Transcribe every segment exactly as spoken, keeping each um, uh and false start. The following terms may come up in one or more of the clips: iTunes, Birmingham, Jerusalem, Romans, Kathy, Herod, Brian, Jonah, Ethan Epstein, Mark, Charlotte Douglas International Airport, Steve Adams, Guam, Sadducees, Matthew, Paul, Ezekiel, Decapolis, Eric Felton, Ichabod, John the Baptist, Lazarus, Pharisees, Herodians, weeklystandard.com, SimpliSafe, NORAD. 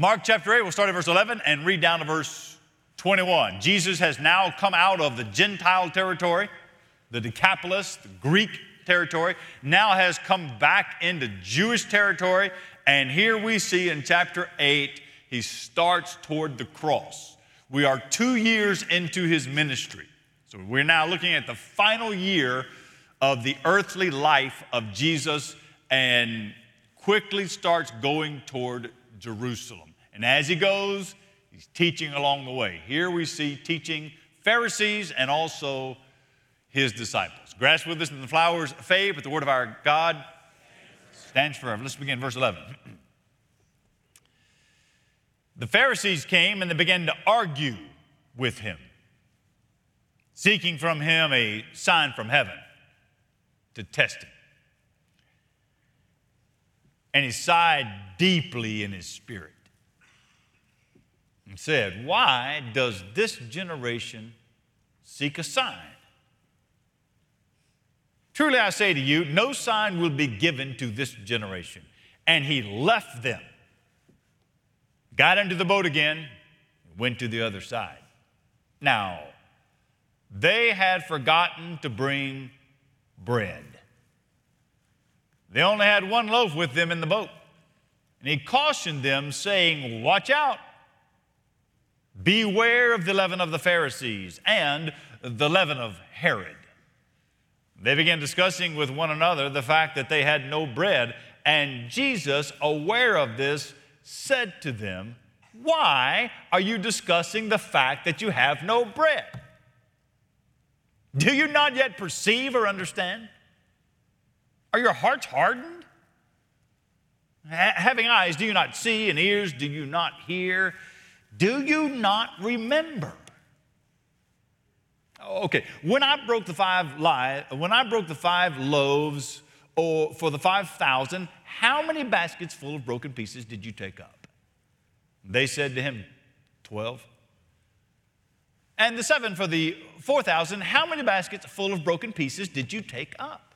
Mark chapter eight, we'll start at verse eleven and read down to verse twenty-one. Jesus has now come out of the Gentile territory, the Decapolis, the Greek territory, now has come back into Jewish territory. And here we see in chapter eight, he starts toward the cross. We are two years into his ministry. So we're now looking at the final year of the earthly life of Jesus and quickly starts going toward Jerusalem. And as he goes, he's teaching along the way. Here we see teaching Pharisees and also his disciples. Grass withers and the flowers fade, but the word of our God stands forever. Let's begin verse eleven. The Pharisees came and they began to argue with him, seeking from him a sign from heaven to test him. And he sighed deeply in his spirit and said, "Why does this generation seek a sign? Truly I say to you, no sign will be given to this generation." And he left them, got into the boat again, and went to the other side. Now, they had forgotten to bring bread. They only had one loaf with them in the boat. And he cautioned them, saying, "Watch out. Beware of the leaven of the Pharisees and the leaven of Herod." They began discussing with one another the fact that they had no bread. And Jesus, aware of this, said to them, "Why are you discussing the fact that you have no bread? Do you not yet perceive or understand? Are your hearts hardened? Having eyes, do you not see? And ears, do you not hear? Do you not remember? Okay, when I broke the five li- when I broke the five loaves or for the five thousand, how many baskets full of broken pieces did you take up?" They said to him, twelve. "And the seven for the four thousand, how many baskets full of broken pieces did you take up?"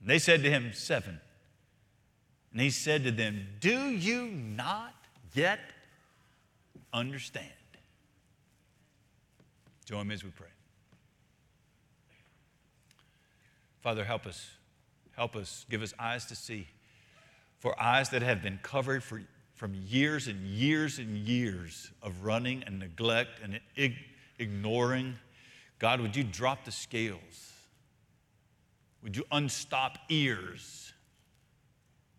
They said to him, seven. And he said to them, "Do you not yet understand?" Join me as we pray. Father, help us. Help us. Give us eyes to see. For eyes that have been covered for, from years and years and years of running and neglect and ig- ignoring. God, would you drop the scales? Would you unstop ears?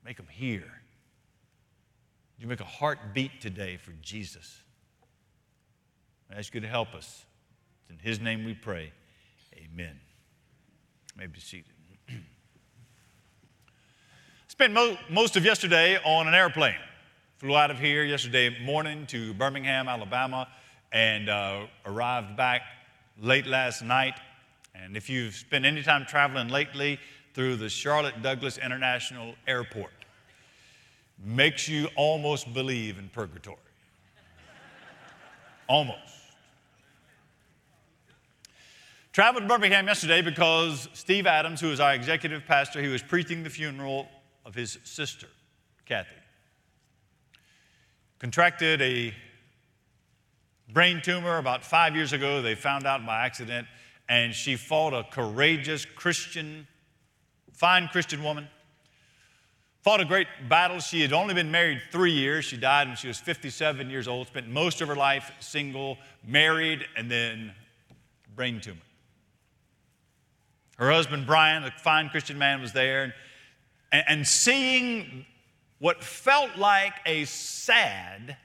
Make them hear. Would you make a heartbeat today for Jesus? I ask you to help us. In his name we pray, amen. You may be seated. Spent mo- most of yesterday on an airplane. Flew out of here yesterday morning to Birmingham, Alabama, and uh, arrived back late last night. And if you've spent any time traveling lately through the Charlotte Douglas International Airport, makes you almost believe in purgatory. Almost. Traveled to Birmingham yesterday because Steve Adams, who is our executive pastor, he was preaching the funeral of his sister, Kathy. Contracted a brain tumor about five years ago. They found out by accident, and she fought a courageous Christian, fine Christian woman. Fought a great battle. She had only been married three years. She died when she was fifty-seven years old. Spent most of her life single, married, and then brain tumor. Her husband, Brian, a fine Christian man, was there. And, and seeing what felt like a sad,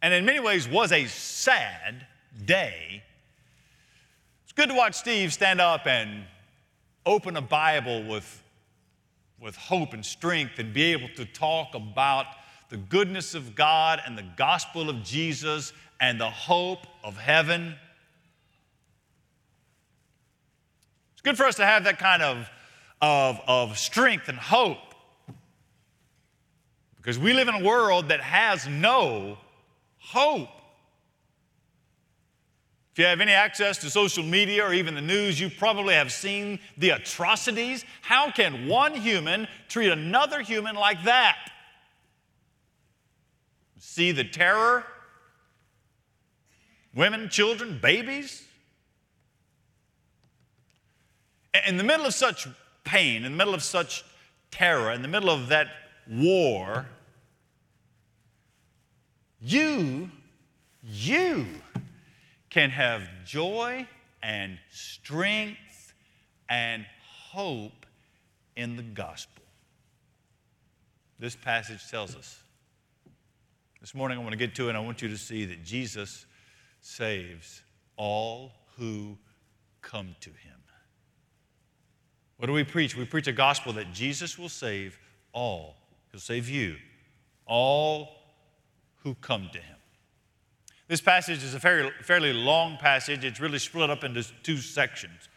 and in many ways was a sad day, it's good to watch Steve stand up and open a Bible with, with hope and strength and be able to talk about the goodness of God and the gospel of Jesus and the hope of heaven. It's good for us to have that kind of, of, of strength and hope, because we live in a world that has no hope. If you have any access to social media or even the news, you probably have seen the atrocities. How can one human treat another human like that? see the terror, women, children, babies. In the middle of such pain, in the middle of such terror, in the middle of that war, you, you can have joy and strength and hope in the gospel. This passage tells us. This morning I want to get to it, and I want you to see that Jesus saves all who come to him. What do we preach? We preach a gospel that Jesus will save all. He'll save you, all who come to him. This passage is a fairly, fairly long passage. It's really split up into two sections.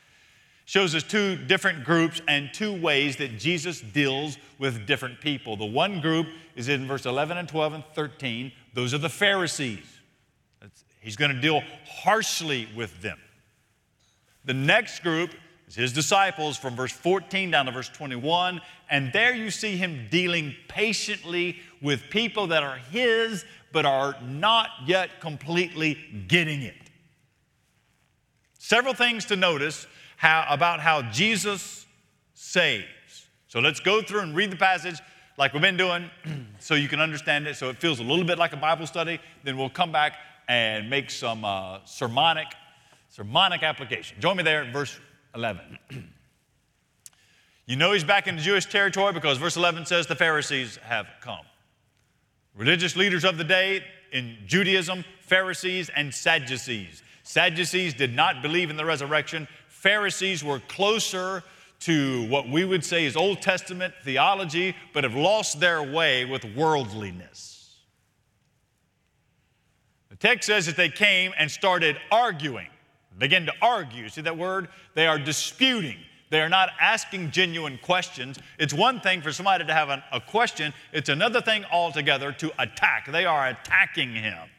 Shows us two different groups and two ways that Jesus deals with different people. The one group is in verse eleven and twelve and thirteen. Those are the Pharisees. That's, he's going to deal harshly with them. The next group is his disciples from verse fourteen down to verse twenty-one. And there you see him dealing patiently with people that are his but are not yet completely getting it. Several things to notice How, about how Jesus saves. So let's go through and read the passage like we've been doing so you can understand it, so it feels a little bit like a Bible study. Then we'll come back and make some uh, sermonic, sermonic application. Join me there at verse eleven. You know he's back in the Jewish territory because verse eleven says the Pharisees have come. Religious leaders of the day in Judaism, Pharisees and Sadducees. Sadducees did not believe in the resurrection. Pharisees were closer to what we would say is Old Testament theology, but have lost their way with worldliness. The text says that they came and started arguing, began to argue. See that word? They are disputing. They are not asking genuine questions. It's one thing for somebody to have an, a question. It's another thing altogether to attack. They are attacking him.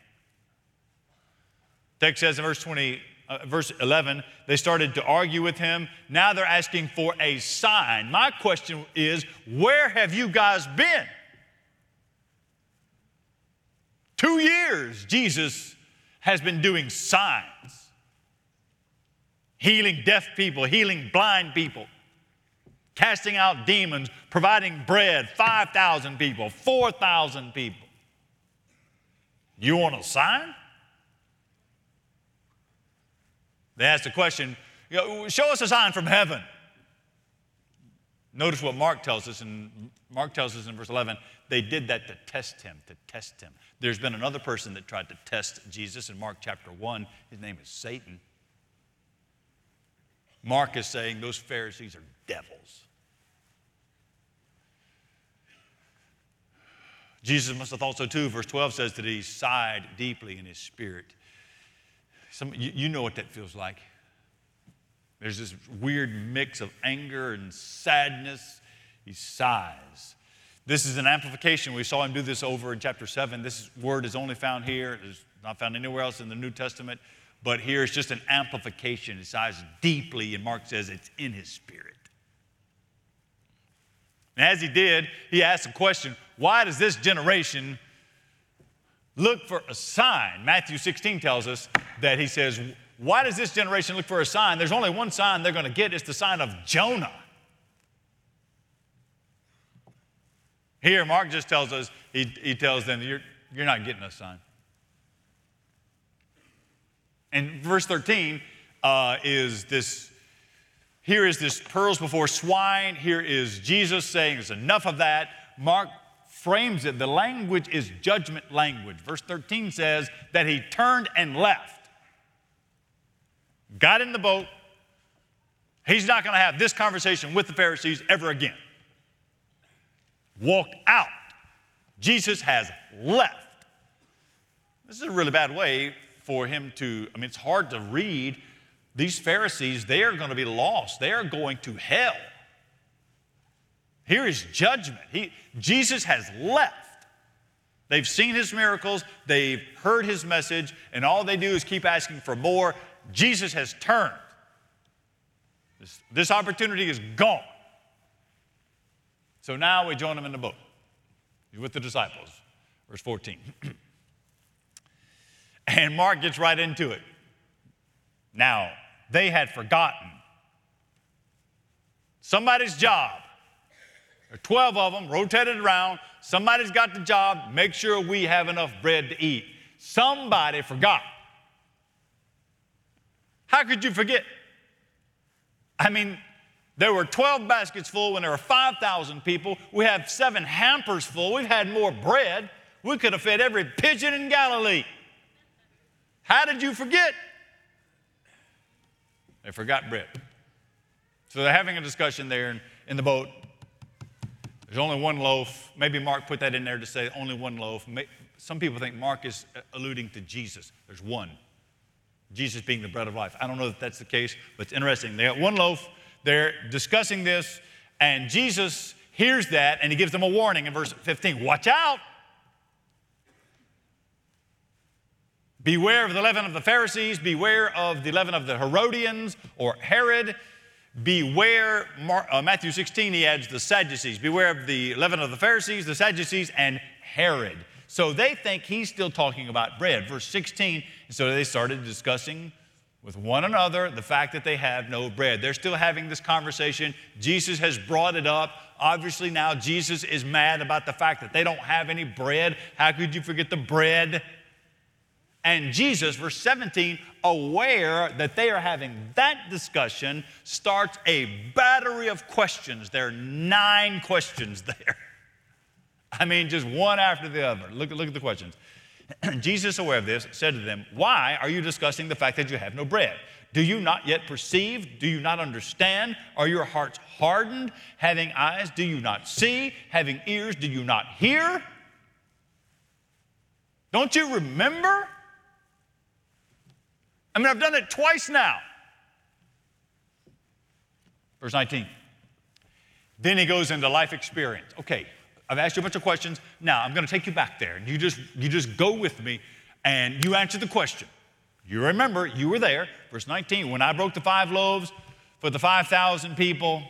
The text says in verse twenty. Uh, verse eleven, they started to argue with him. Now they're asking for a sign. My question is, where have you guys been? Two years, Jesus has been doing signs. Healing deaf people, healing blind people, casting out demons, providing bread, five thousand people, four thousand people. You want a sign? They asked the question, you know, show us a sign from heaven. Notice what Mark tells us, and Mark tells us in verse eleven, they did that to test him, to test him. There's been another person that tried to test Jesus in Mark chapter one. His name is Satan. Mark is saying those Pharisees are devils. Jesus must have thought so too. Verse twelve says that he sighed deeply in his spirit. Some, you, you know what that feels like. There's this weird mix of anger and sadness. He sighs. This is an amplification. We saw him do this over in chapter seven. This word is only found here. It's not found anywhere else in the New Testament. But here it's just an amplification. He sighs deeply, and Mark says it's in his spirit. And as he did, he asked a question, why does this generation look for a sign? Matthew sixteen tells us that he says, why does this generation look for a sign? There's only one sign they're going to get. It's the sign of Jonah. Here, Mark just tells us, he, he tells them, you're, you're not getting a sign. And verse thirteen uh, is this, here is this pearls before swine. Here is Jesus saying, there's enough of that. Mark frames it. The language is judgment language. Verse thirteen says that he turned and left. Got in the boat. He's not going to have this conversation with the Pharisees ever again. Walked out. Jesus has left. This is a really bad way for him to, I mean, it's hard to read. These Pharisees, they are going to be lost. They are going to hell. Here is judgment. He, Jesus has left. They've seen his miracles. They've heard his message. And all they do is keep asking for more. Jesus has turned. This, this opportunity is gone. So now we join him in the boat. He's with the disciples. Verse fourteen. And Mark gets right into it. Now, they had forgotten. Somebody's job. There are twelve of them rotated around. Somebody's got the job. Make sure we have enough bread to eat. Somebody forgot. How could you forget? I mean, there were twelve baskets full when there were five thousand people. We have seven hampers full. We've had more bread. We could have fed every pigeon in Galilee. How did you forget? They forgot bread. So they're having a discussion there in, in the boat. There's only one loaf. Maybe Mark put that in there to say only one loaf. Some people think Mark is alluding to Jesus. There's one. Jesus being the bread of life. I don't know if that's the case, but it's interesting. They got one loaf. They're discussing this, and Jesus hears that, and he gives them a warning in verse fifteen. Watch out. Beware of the leaven of the Pharisees. Beware of the leaven of the Herodians or Herod. Beware, Matthew sixteen, he adds the Sadducees. Beware of the leaven of the Pharisees, the Sadducees, and Herod. So they think he's still talking about bread. Verse sixteen, so they started discussing with one another the fact that they have no bread. They're still having this conversation. Jesus has brought it up. Obviously now Jesus is mad about the fact that they don't have any bread. How could you forget the bread? And Jesus, verse seventeen, aware that they are having that discussion, starts a battery of questions. There are nine questions there. I mean, just one after the other. Look, look at the questions. Jesus, aware of this, said to them, why are you discussing the fact that you have no bread? Do you not yet perceive? Do you not understand? Are your hearts hardened? Having eyes, do you not see? Having ears, do you not hear? Don't you remember? I mean, I've done it twice now. Verse nineteen. Then he goes into life experience. Okay, I've asked you a bunch of questions. Now I'm going to take you back there. And you just, you just go with me and you answer the question. You remember, you were there. Verse nineteen, when I broke the five loaves for the five thousand people,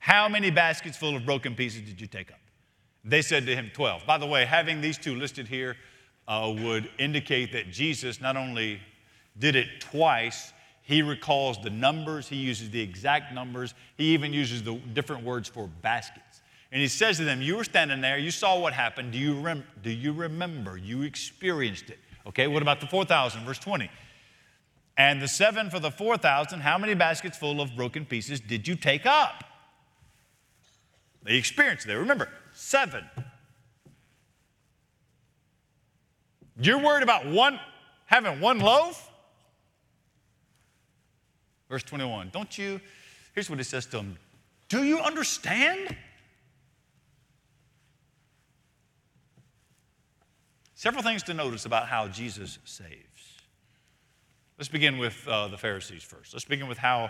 how many baskets full of broken pieces did you take up? They said to him, twelve. By the way, having these two listed here, Uh, would indicate that Jesus not only did it twice, he recalls the numbers, he uses the exact numbers, he even uses the different words for baskets. And he says to them, you were standing there, you saw what happened, do you, rem- do you remember? You experienced it. Okay, what about the four thousand, verse twenty? And the seven for the four thousand, how many baskets full of broken pieces did you take up? They experienced it, remember, seven. You're worried about one having one loaf? Verse twenty-one, don't you, here's what he says to them. Do you understand? Several things to notice about how Jesus saves. Let's begin with uh, the Pharisees first. Let's begin with how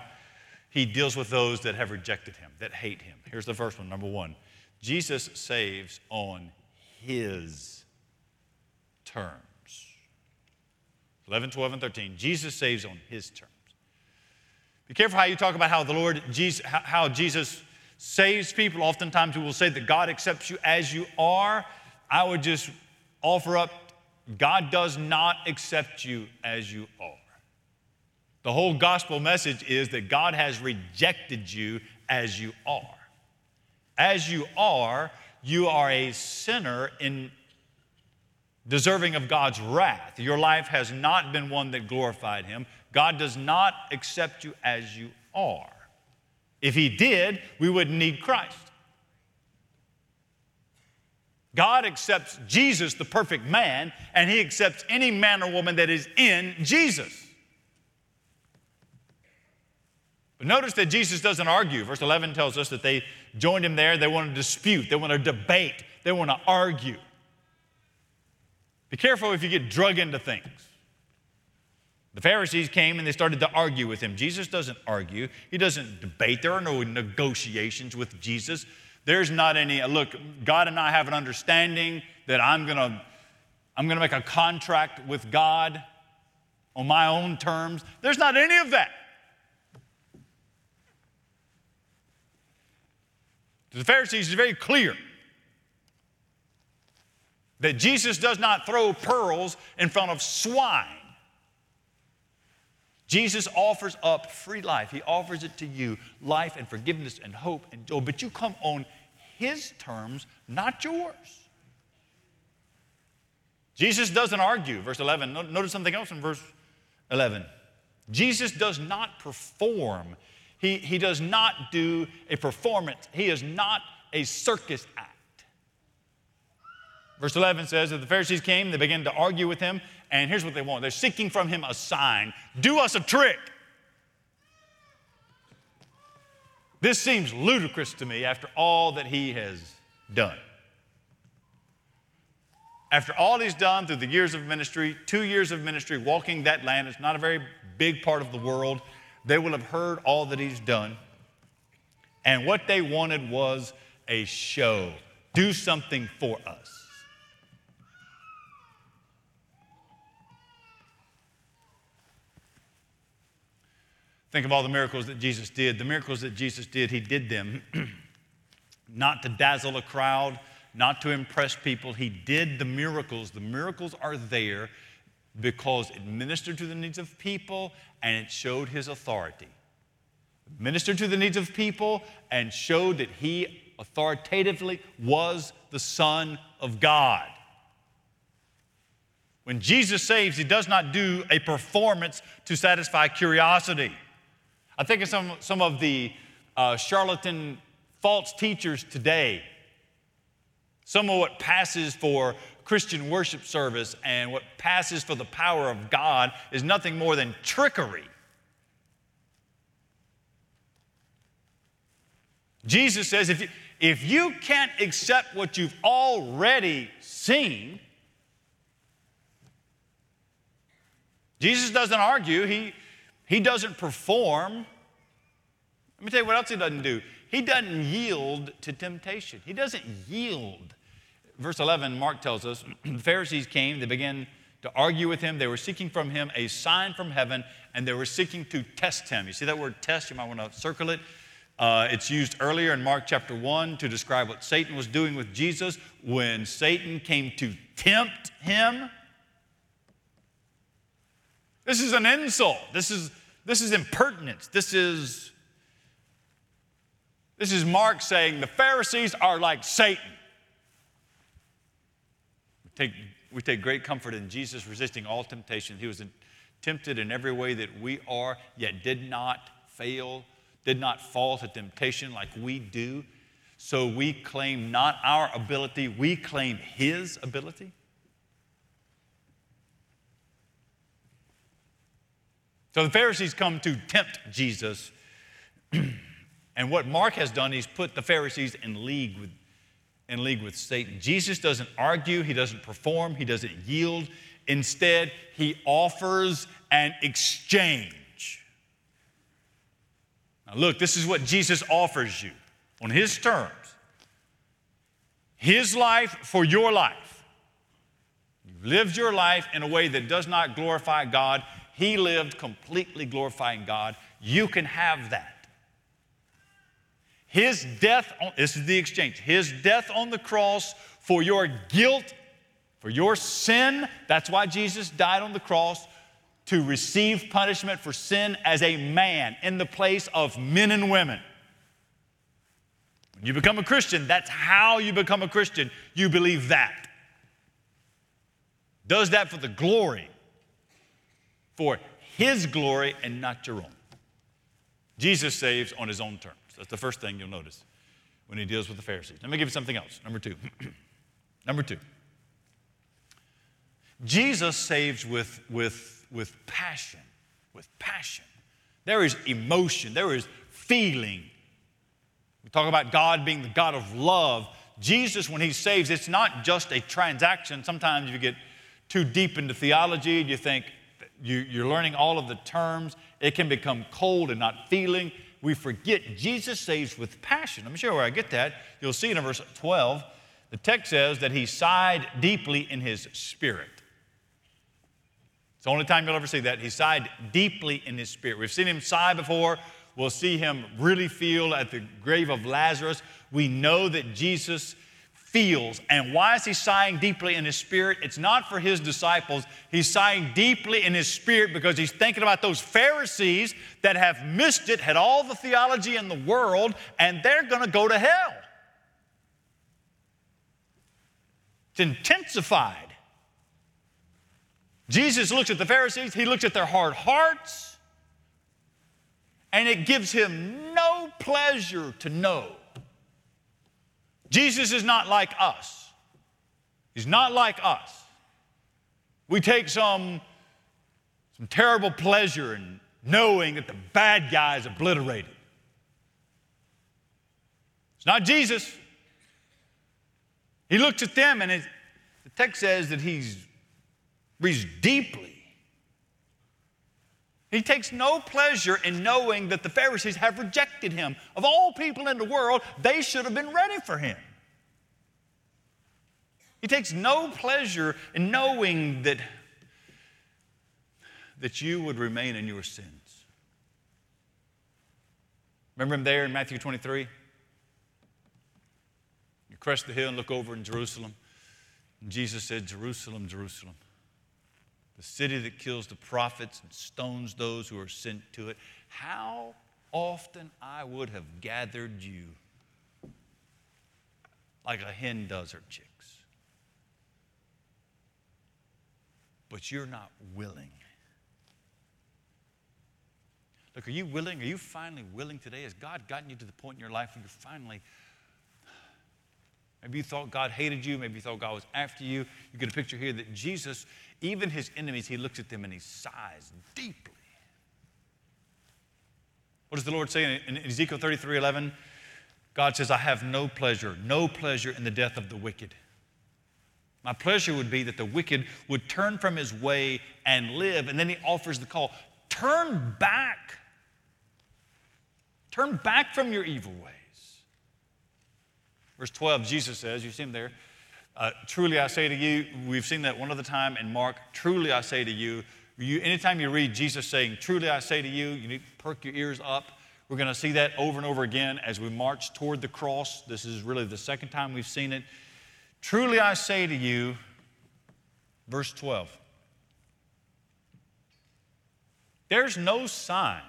he deals with those that have rejected him, that hate him. Here's the first one, number one. Jesus saves on his terms. eleven, twelve, and thirteen. Jesus saves on his terms. Be careful how you talk about how the Lord, Jesus, how Jesus saves people. Oftentimes we will say that God accepts you as you are. I would just offer up, God does not accept you as you are. The whole gospel message is that God has rejected you as you are. As you are, you are a sinner in deserving of God's wrath. Your life has not been one that glorified him. God does not accept you as you are. If he did, we wouldn't need Christ. God accepts Jesus, the perfect man, and he accepts any man or woman that is in Jesus. But notice that Jesus doesn't argue. Verse eleven tells us that they joined him there. They want to dispute. They want to debate. They want to argue. Be careful if you get drug into things. The Pharisees came and they started to argue with him. Jesus doesn't argue. He doesn't debate. There are no negotiations with Jesus. There's not any, look, God and I have an understanding that I'm going to I'm going to make a contract with God on my own terms. There's not any of that. To the Pharisees, it's very clear. That Jesus does not throw pearls in front of swine. Jesus offers up free life. He offers it to you, life and forgiveness and hope and joy. But you come on his terms, not yours. Jesus doesn't argue, verse eleven. Notice something else in verse eleven. Jesus does not perform. He, he does not do a performance. He is not a circus act. Verse eleven says that the Pharisees came, they began to argue with him, and here's what they want. They're seeking from him a sign. Do us a trick. This seems ludicrous to me after all that he has done. After all he's done through the years of ministry, two years of ministry, walking that land, it's not a very big part of the world. They will have heard all that he's done. And what they wanted was a show. Do something for us. Think of all the miracles that Jesus did. The miracles that Jesus did, he did them not to dazzle a crowd, not to impress people. He did the miracles. The miracles are there because it ministered to the needs of people and it showed his authority. It ministered to the needs of people and showed that he authoritatively was the Son of God. When Jesus saves, he does not do a performance to satisfy curiosity. I think of some, some of the uh, charlatan false teachers today. Some of what passes for Christian worship service and what passes for the power of God is nothing more than trickery. Jesus says, if you, if you can't accept what you've already seen, Jesus doesn't argue. He He doesn't perform. Let me tell you what else he doesn't do. He doesn't yield to temptation. He doesn't yield. Verse eleven, Mark tells us, the Pharisees came, they began to argue with him. They were seeking from him a sign from heaven, and they were seeking to test him. You see that word test? You might want to circle it. Uh, it's used earlier in Mark chapter one to describe what Satan was doing with Jesus when Satan came to tempt him. This is an insult. This is this is impertinence. This is, this is Mark saying the Pharisees are like Satan. We take, we take great comfort in Jesus resisting all temptation. He was tempted in every way that we are, yet did not fail, did not fall to temptation like we do. So we claim not our ability, we claim his ability. So the Pharisees come to tempt Jesus. And what Mark has done, he's put the Pharisees in league with, in league with Satan. Jesus doesn't argue. He doesn't perform. He doesn't yield. Instead, he offers an exchange. Now look, this is what Jesus offers you on his terms. His life for your life. You've lived your life in a way that does not glorify God. He lived completely glorifying God. You can have that. His death, on, this is the exchange, his death on the cross for your guilt, for your sin. That's why Jesus died on the cross, to receive punishment for sin as a man in the place of men and women. When you become a Christian, that's how you become a Christian. You believe that. Does that for the glory, for his glory and not your own. Jesus saves on his own terms. That's the first thing you'll notice when he deals with the Pharisees. Let me give you something else. Number two. Number two. Jesus saves with, with, with passion. With passion. There is emotion. There is feeling. We talk about God being the God of love. Jesus, when he saves, it's not just a transaction. Sometimes you get too deep into theology and you think, You, you're learning all of the terms. It can become cold and not feeling. We forget Jesus saves with passion. Let me show you where I get that. You'll see in verse twelve, the text says that he sighed deeply in his spirit. It's the only time you'll ever see that. He sighed deeply in his spirit. We've seen him sigh before. We'll see him really feel at the grave of Lazarus. We know that Jesus feels. And why is he sighing deeply in his spirit? It's not for his disciples. He's sighing deeply in his spirit because he's thinking about those Pharisees that have missed it, had all the theology in the world, and they're going to go to hell. It's intensified. Jesus looks at the Pharisees. He looks at their hard hearts. And it gives him no pleasure to know. Jesus is not like us. He's not like us. We take some, some terrible pleasure in knowing that the bad guy is obliterated. It's not Jesus. He looks at them, and it, the text says that he's breathes deeply. He takes no pleasure in knowing that the Pharisees have rejected him. Of all people in the world, they should have been ready for him. He takes no pleasure in knowing that, that you would remain in your sins. Remember him there in Matthew twenty-three? You crest the hill and look over in Jerusalem. And Jesus said, Jerusalem, Jerusalem. The city that kills the prophets and stones those who are sent to it. How often I would have gathered you like a hen does her chicks. But you're not willing. Look, are you willing? Are you finally willing today? Has God gotten you to the point in your life where you're finally... Maybe you thought God hated you. Maybe you thought God was after you. You get a picture here that Jesus, even his enemies, he looks at them and he sighs deeply. What does the Lord say in Ezekiel thirty-three eleven? God says, I have no pleasure, no pleasure in the death of the wicked. My pleasure would be that the wicked would turn from his way and live. And then he offers the call, turn back. Turn back from your evil way. Verse twelve, Jesus says, you see him there, uh, truly I say to you, we've seen that one other time in Mark, truly I say to you, you, anytime you read Jesus saying, truly I say to you, you need to perk your ears up. We're going to see that over and over again as we march toward the cross. This is really the second time we've seen it. Truly I say to you, verse twelve, there's no sign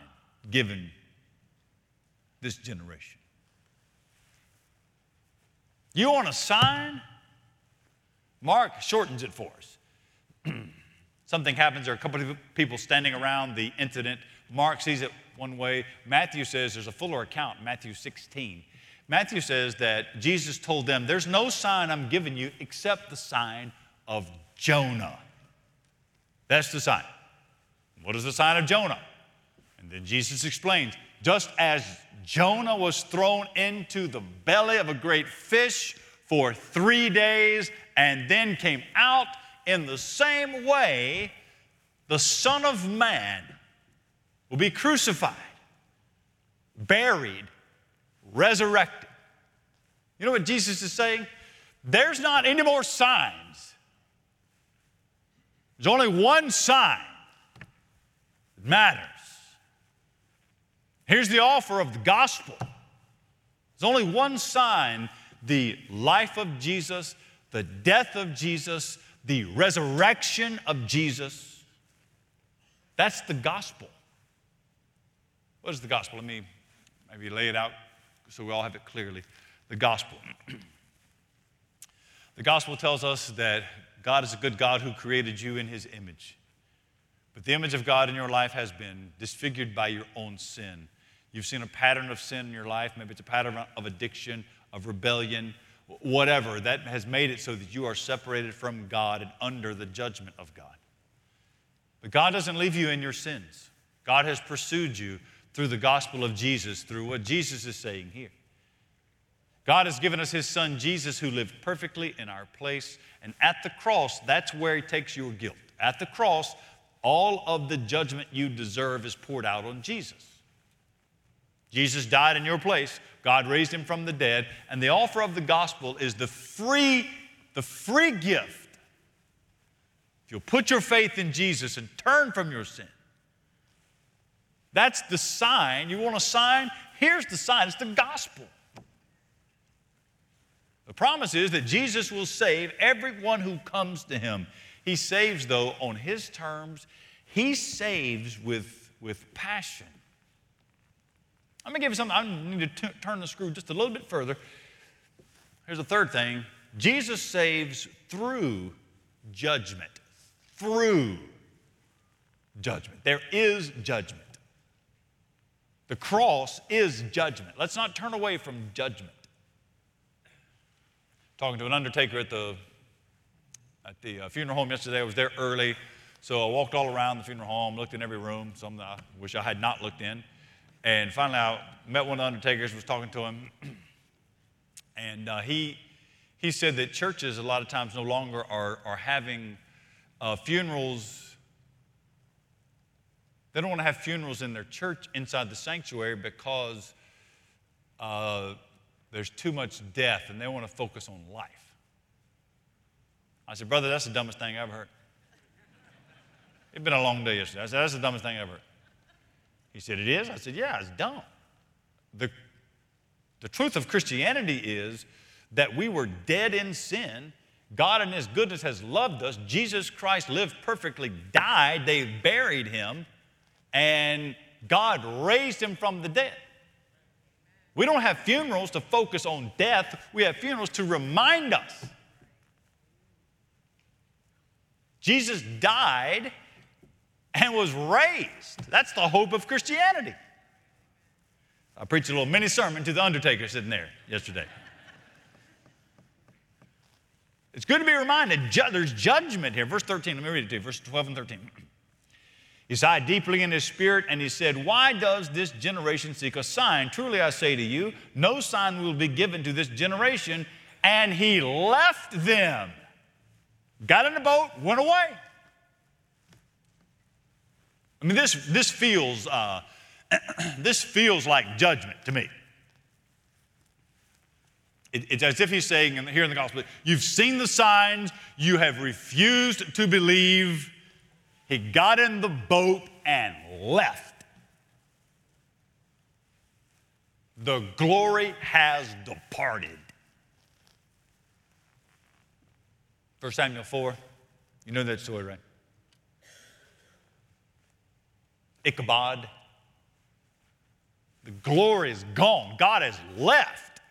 given this generation. You want a sign? Mark shortens it for us. Something happens. There are a couple of people standing around the incident. Mark sees it one way. Matthew says there's a fuller account, Matthew sixteen. Matthew says that Jesus told them, there's no sign I'm giving you except the sign of Jonah. That's the sign. What is the sign of Jonah? And then Jesus explains, just as Jonah was thrown into the belly of a great fish for three days and then came out, in the same way, the Son of Man will be crucified, buried, resurrected. You know what Jesus is saying? There's not any more signs. There's only one sign that matters. Here's the offer of the gospel. There's only one sign, the life of Jesus, the death of Jesus, the resurrection of Jesus. That's the gospel. What is the gospel? Let me maybe lay it out so we all have it clearly. The gospel. The gospel tells us that God is a good God who created you in his image. But the image of God in your life has been disfigured by your own sin. You've seen a pattern of sin in your life. Maybe it's a pattern of addiction, of rebellion, whatever. That has made it so that you are separated from God and under the judgment of God. But God doesn't leave you in your sins. God has pursued you through the gospel of Jesus, through what Jesus is saying here. God has given us his son, Jesus, who lived perfectly in our place. And at the cross, that's where he takes your guilt. At the cross, all of the judgment you deserve is poured out on Jesus. Jesus died in your place. God raised him from the dead. And the offer of the gospel is the free, the free gift. If you'll put your faith in Jesus and turn from your sin, that's the sign. You want a sign? Here's the sign. It's the gospel. The promise is that Jesus will save everyone who comes to him. He saves, though, on his terms. He saves with, with passion. I'm going to give you something. I need to t- turn the screw just a little bit further. Here's the third thing. Jesus saves through judgment. Through judgment. There is judgment. The cross is judgment. Let's not turn away from judgment. Talking to an undertaker at the at the uh, funeral home yesterday. I was there early, so I walked all around the funeral home, looked in every room, some that I wish I had not looked in. And finally, I met one of the undertakers, was talking to him, and uh, he he said that churches a lot of times no longer are, are having uh, funerals. They don't want to have funerals in their church inside the sanctuary because uh, there's too much death, and they want to focus on life. I said, brother, that's the dumbest thing I ever heard. It's been a long day yesterday. I said, that's the dumbest thing I ever heard. He said, it is? I said, yeah, it's dumb. The, the truth of Christianity is that we were dead in sin. God in his goodness has loved us. Jesus Christ lived perfectly, died. They buried him, and God raised him from the dead. We don't have funerals to focus on death. We have funerals to remind us. Jesus died and was raised. That's the hope of Christianity. I preached a little mini sermon to the undertaker sitting there yesterday. It's good to be reminded there's judgment here. Verse thirteen, let me read it to you, verse twelve and thirteen. He sighed deeply in his spirit, and he said, why does this generation seek a sign? Truly I say to you, no sign will be given to this generation. And he left them, got in the boat, went away. I mean, this, this, feels, uh, this feels like judgment to me. It, it's as if he's saying in the, here in the gospel, you've seen the signs, you have refused to believe. He got in the boat and left. The glory has departed. First Samuel four, you know that story, right? Ichabod. The glory is gone. God has left.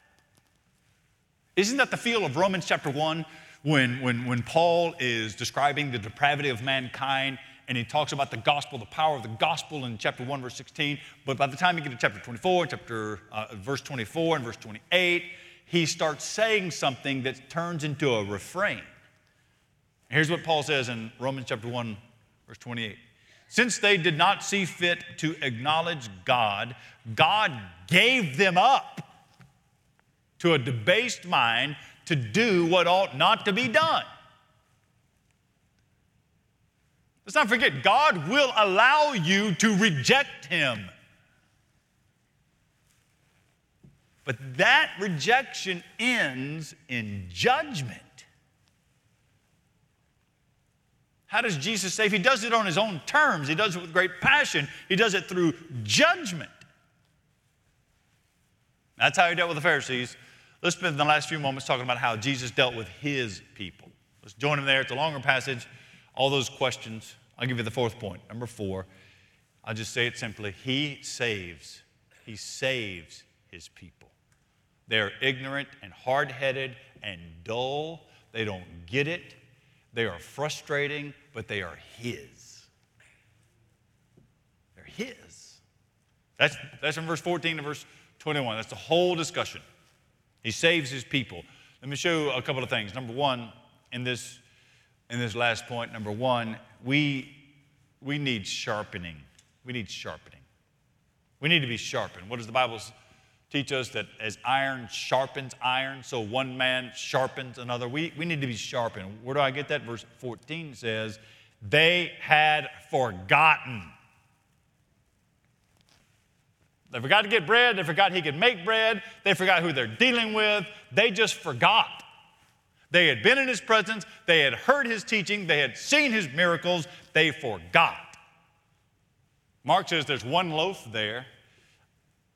Isn't that the feel of Romans chapter one when, when, when Paul is describing the depravity of mankind and he talks about the gospel, the power of the gospel in chapter one, verse sixteen. But by the time you get to chapter twenty-four, chapter uh, verse twenty-four and verse twenty-eight, he starts saying something that turns into a refrain. Here's what Paul says in Romans chapter one, verse twenty-eight. Since they did not see fit to acknowledge God, God gave them up to a debased mind to do what ought not to be done. Let's not forget, God will allow you to reject him. But that rejection ends in judgment. How does Jesus save? He does it on his own terms. He does it with great passion. He does it through judgment. That's how he dealt with the Pharisees. Let's spend the last few moments talking about how Jesus dealt with his people. Let's join him there. It's a longer passage. All those questions. I'll give you the fourth point. Number four. I'll just say it simply. He saves. He saves his people. They're ignorant and hard-headed and dull. They don't get it. They are frustrating, but they are his. They're his. That's, that's from verse fourteen to verse twenty-one. That's the whole discussion. He saves his people. Let me show a couple of things. Number one, in this, in this last point, number one, we, we need sharpening. We need sharpening. We need to be sharpened. What does the Bible teach us? That as iron sharpens iron, so one man sharpens another. We, we need to be sharpened. Where do I get that? Verse fourteen says, they had forgotten. They forgot to get bread. They forgot he could make bread. They forgot who they're dealing with. They just forgot. They had been in his presence. They had heard his teaching. They had seen his miracles. They forgot. Mark says there's one loaf there.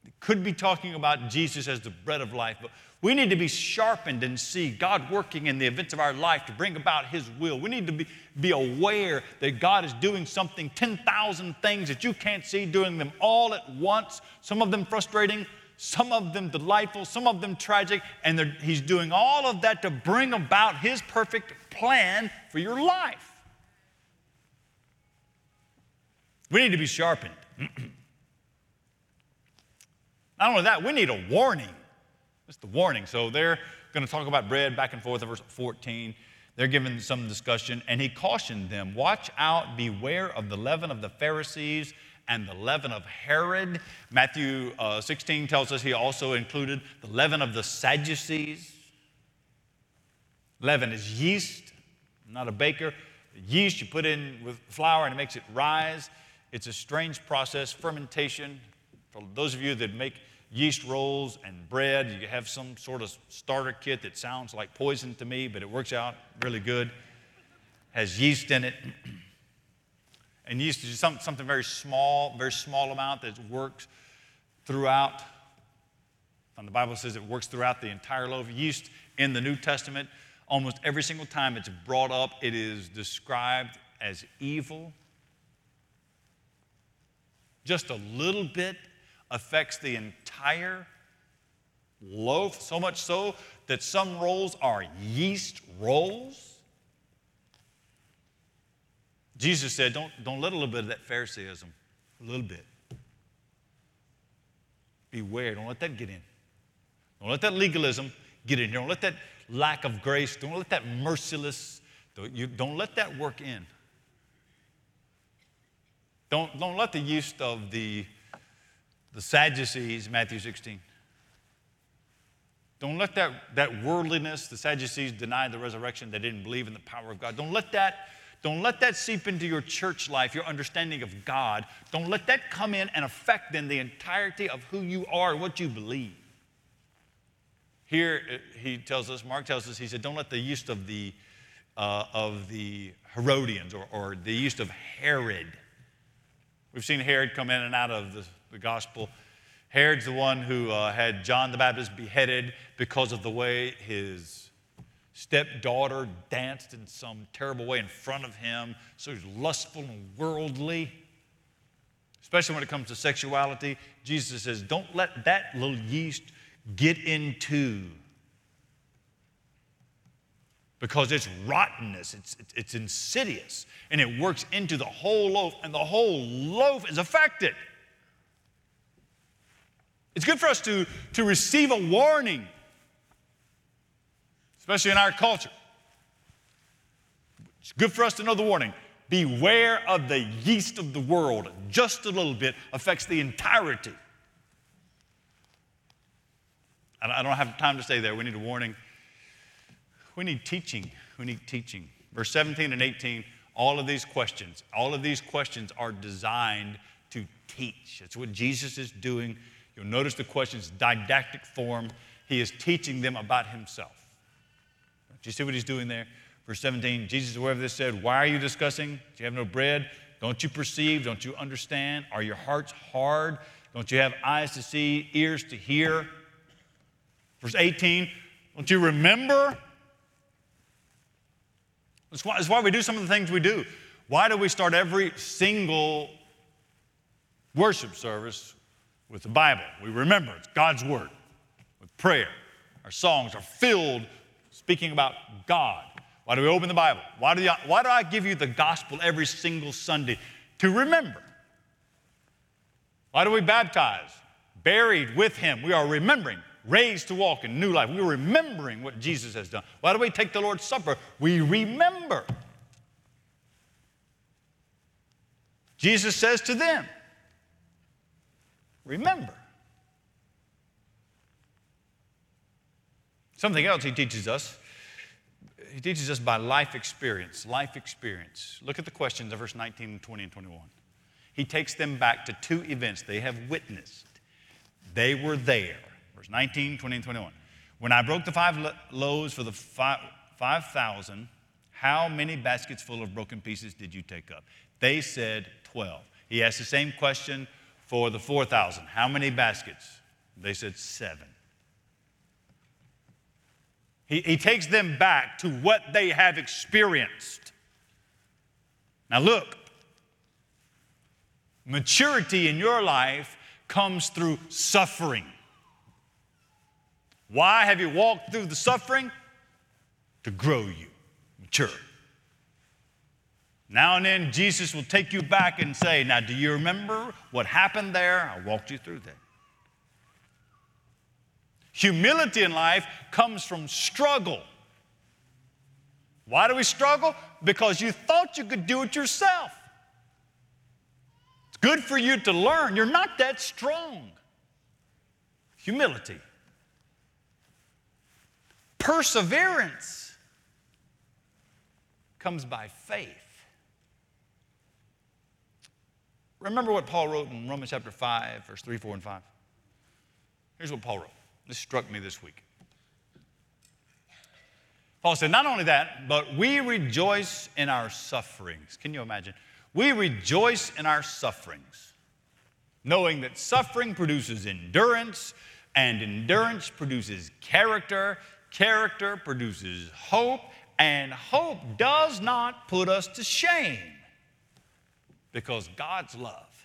It could be talking about Jesus as the bread of life, but We need to be sharpened and see God working in the events of our life to bring about His will. We need to be, be aware that God is doing something, ten thousand things that you can't see, doing them all at once, some of them frustrating, some of them delightful, some of them tragic, and He's doing all of that to bring about His perfect plan for your life. We need to be sharpened. Not only that, we need a warning. That's the warning. So they're going to talk about bread back and forth in verse fourteen. They're giving some discussion, and he cautioned them, watch out, beware of the leaven of the Pharisees and the leaven of Herod. Matthew uh, sixteen tells us he also included the leaven of the Sadducees. Leaven is yeast. I'm not a baker. Yeast you put in with flour and it makes it rise. It's a strange process, fermentation. For those of you that make yeast rolls and bread, you have some sort of starter kit that sounds like poison to me, but it works out really good. Has yeast in it. And yeast is some, something very small, very small amount that works throughout. And the Bible says it works throughout the entire loaf. Yeast in the New Testament, almost every single time it's brought up, it is described as evil. Just a little bit affects the entire loaf, so much so that some rolls are yeast rolls. Jesus said, don't, don't let a little bit of that Phariseeism, a little bit. Beware, don't let that get in. Don't let that legalism get in here. Don't let that lack of grace, don't let that merciless, don't, you, don't let that work in. Don't, don't let the yeast of the The Sadducees, Matthew sixteen. Don't let that, that worldliness, the Sadducees denied the resurrection, they didn't believe in the power of God. Don't let that, don't let that seep into your church life, your understanding of God. Don't let that come in and affect then the entirety of who you are, what you believe. Here he tells us, Mark tells us, he said, don't let the yeast of the, uh, of the Herodians or, or the yeast of Herod. We've seen Herod come in and out of the The gospel. Herod's the one who uh, had John the Baptist beheaded because of the way his stepdaughter danced in some terrible way in front of him. So he's lustful and worldly, especially when it comes to sexuality. Jesus says, don't let that little yeast get into, because it's rottenness, it's, it's insidious, and it works into the whole loaf, and the whole loaf is affected. It's good for us to, to receive a warning, especially in our culture. It's good for us to know the warning. Beware of the yeast of the world. Just a little bit affects the entirety. I don't have time to stay there. We need a warning. We need teaching. We need teaching. Verse seventeen and eighteen, all of these questions, all of these questions are designed to teach. That's what Jesus is doing. You'll notice the question's didactic form. He is teaching them about himself. Do you see what he's doing there? Verse seventeen, Jesus, whoever this said, why are you discussing? Do you have no bread? Don't you perceive? Don't you understand? Are your hearts hard? Don't you have eyes to see, ears to hear? Verse eighteen, don't you remember? That's why, that's why we do some of the things we do. Why do we start every single worship service with the Bible? We remember it's God's word. With prayer, our songs are filled speaking about God. Why do we open the Bible? Why do, you, why do I give you the gospel every single Sunday? To remember. Why do we baptize? Buried with him. We are remembering. Raised to walk in new life. We're remembering what Jesus has done. Why do we take the Lord's Supper? We remember. Jesus says to them, remember. Something else he teaches us. He teaches us by life experience, life experience. Look at the questions of verse nineteen, twenty, and twenty-one. He takes them back to two events they have witnessed. They were there. Verse nineteen, twenty, and twenty-one. When I broke the five loaves for the five thousand, how many baskets full of broken pieces did you take up? They said twelve. He asked the same question for the four thousand, how many baskets? They said seven. He, he takes them back to what they have experienced. Now look, maturity in your life comes through suffering. Why have you walked through the suffering? To grow you, mature. Now and then, Jesus will take you back and say, now, do you remember what happened there? I walked you through that. Humility in life comes from struggle. Why do we struggle? Because you thought you could do it yourself. It's good for you to learn. You're not that strong. Humility. Perseverance comes by faith. Remember what Paul wrote in Romans chapter five, verse three, four, and five. Here's what Paul wrote. This struck me this week. Paul said, not only that, but we rejoice in our sufferings. Can you imagine? We rejoice in our sufferings, knowing that suffering produces endurance, and endurance produces character. Character produces hope, and hope does not put us to shame, because God's love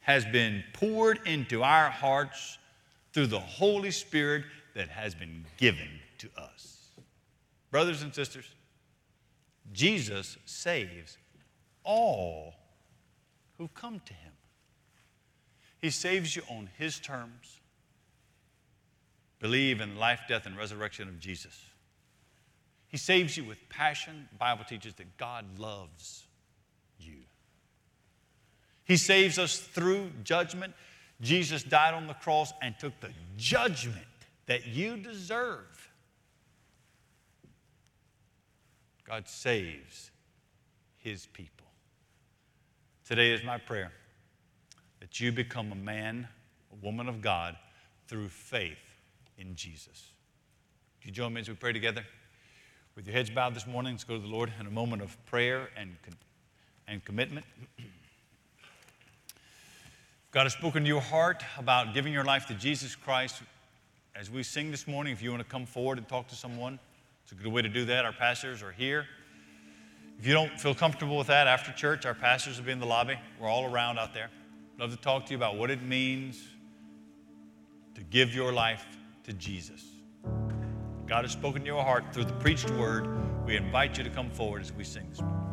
has been poured into our hearts through the Holy Spirit that has been given to us. Brothers and sisters, Jesus saves all who come to him. He saves you on his terms. Believe in the life, death, and resurrection of Jesus. He saves you with passion. The Bible teaches that God loves you. He saves us through judgment. Jesus died on the cross and took the judgment that you deserve. God saves his people. Today is my prayer that you become a man, a woman of God through faith in Jesus. Would you join me as we pray together? With your heads bowed this morning, let's go to the Lord in a moment of prayer and, and commitment. God has spoken to your heart about giving your life to Jesus Christ. As we sing this morning, if you want to come forward and talk to someone, it's a good way to do that. Our pastors are here. If you don't feel comfortable with that, after church, our pastors will be in the lobby. We're all around out there. Love to talk to you about what it means to give your life to Jesus. God has spoken to your heart through the preached word. We invite you to come forward as we sing this morning.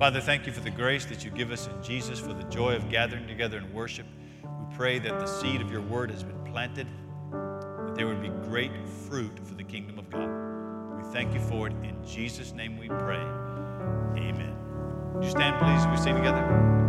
Father, thank you for the grace that you give us in Jesus, for the joy of gathering together in worship. We pray that the seed of your word has been planted, that there would be great fruit for the kingdom of God. We thank you for it. In Jesus' name we pray. Amen. Would you stand, please, as we sing together?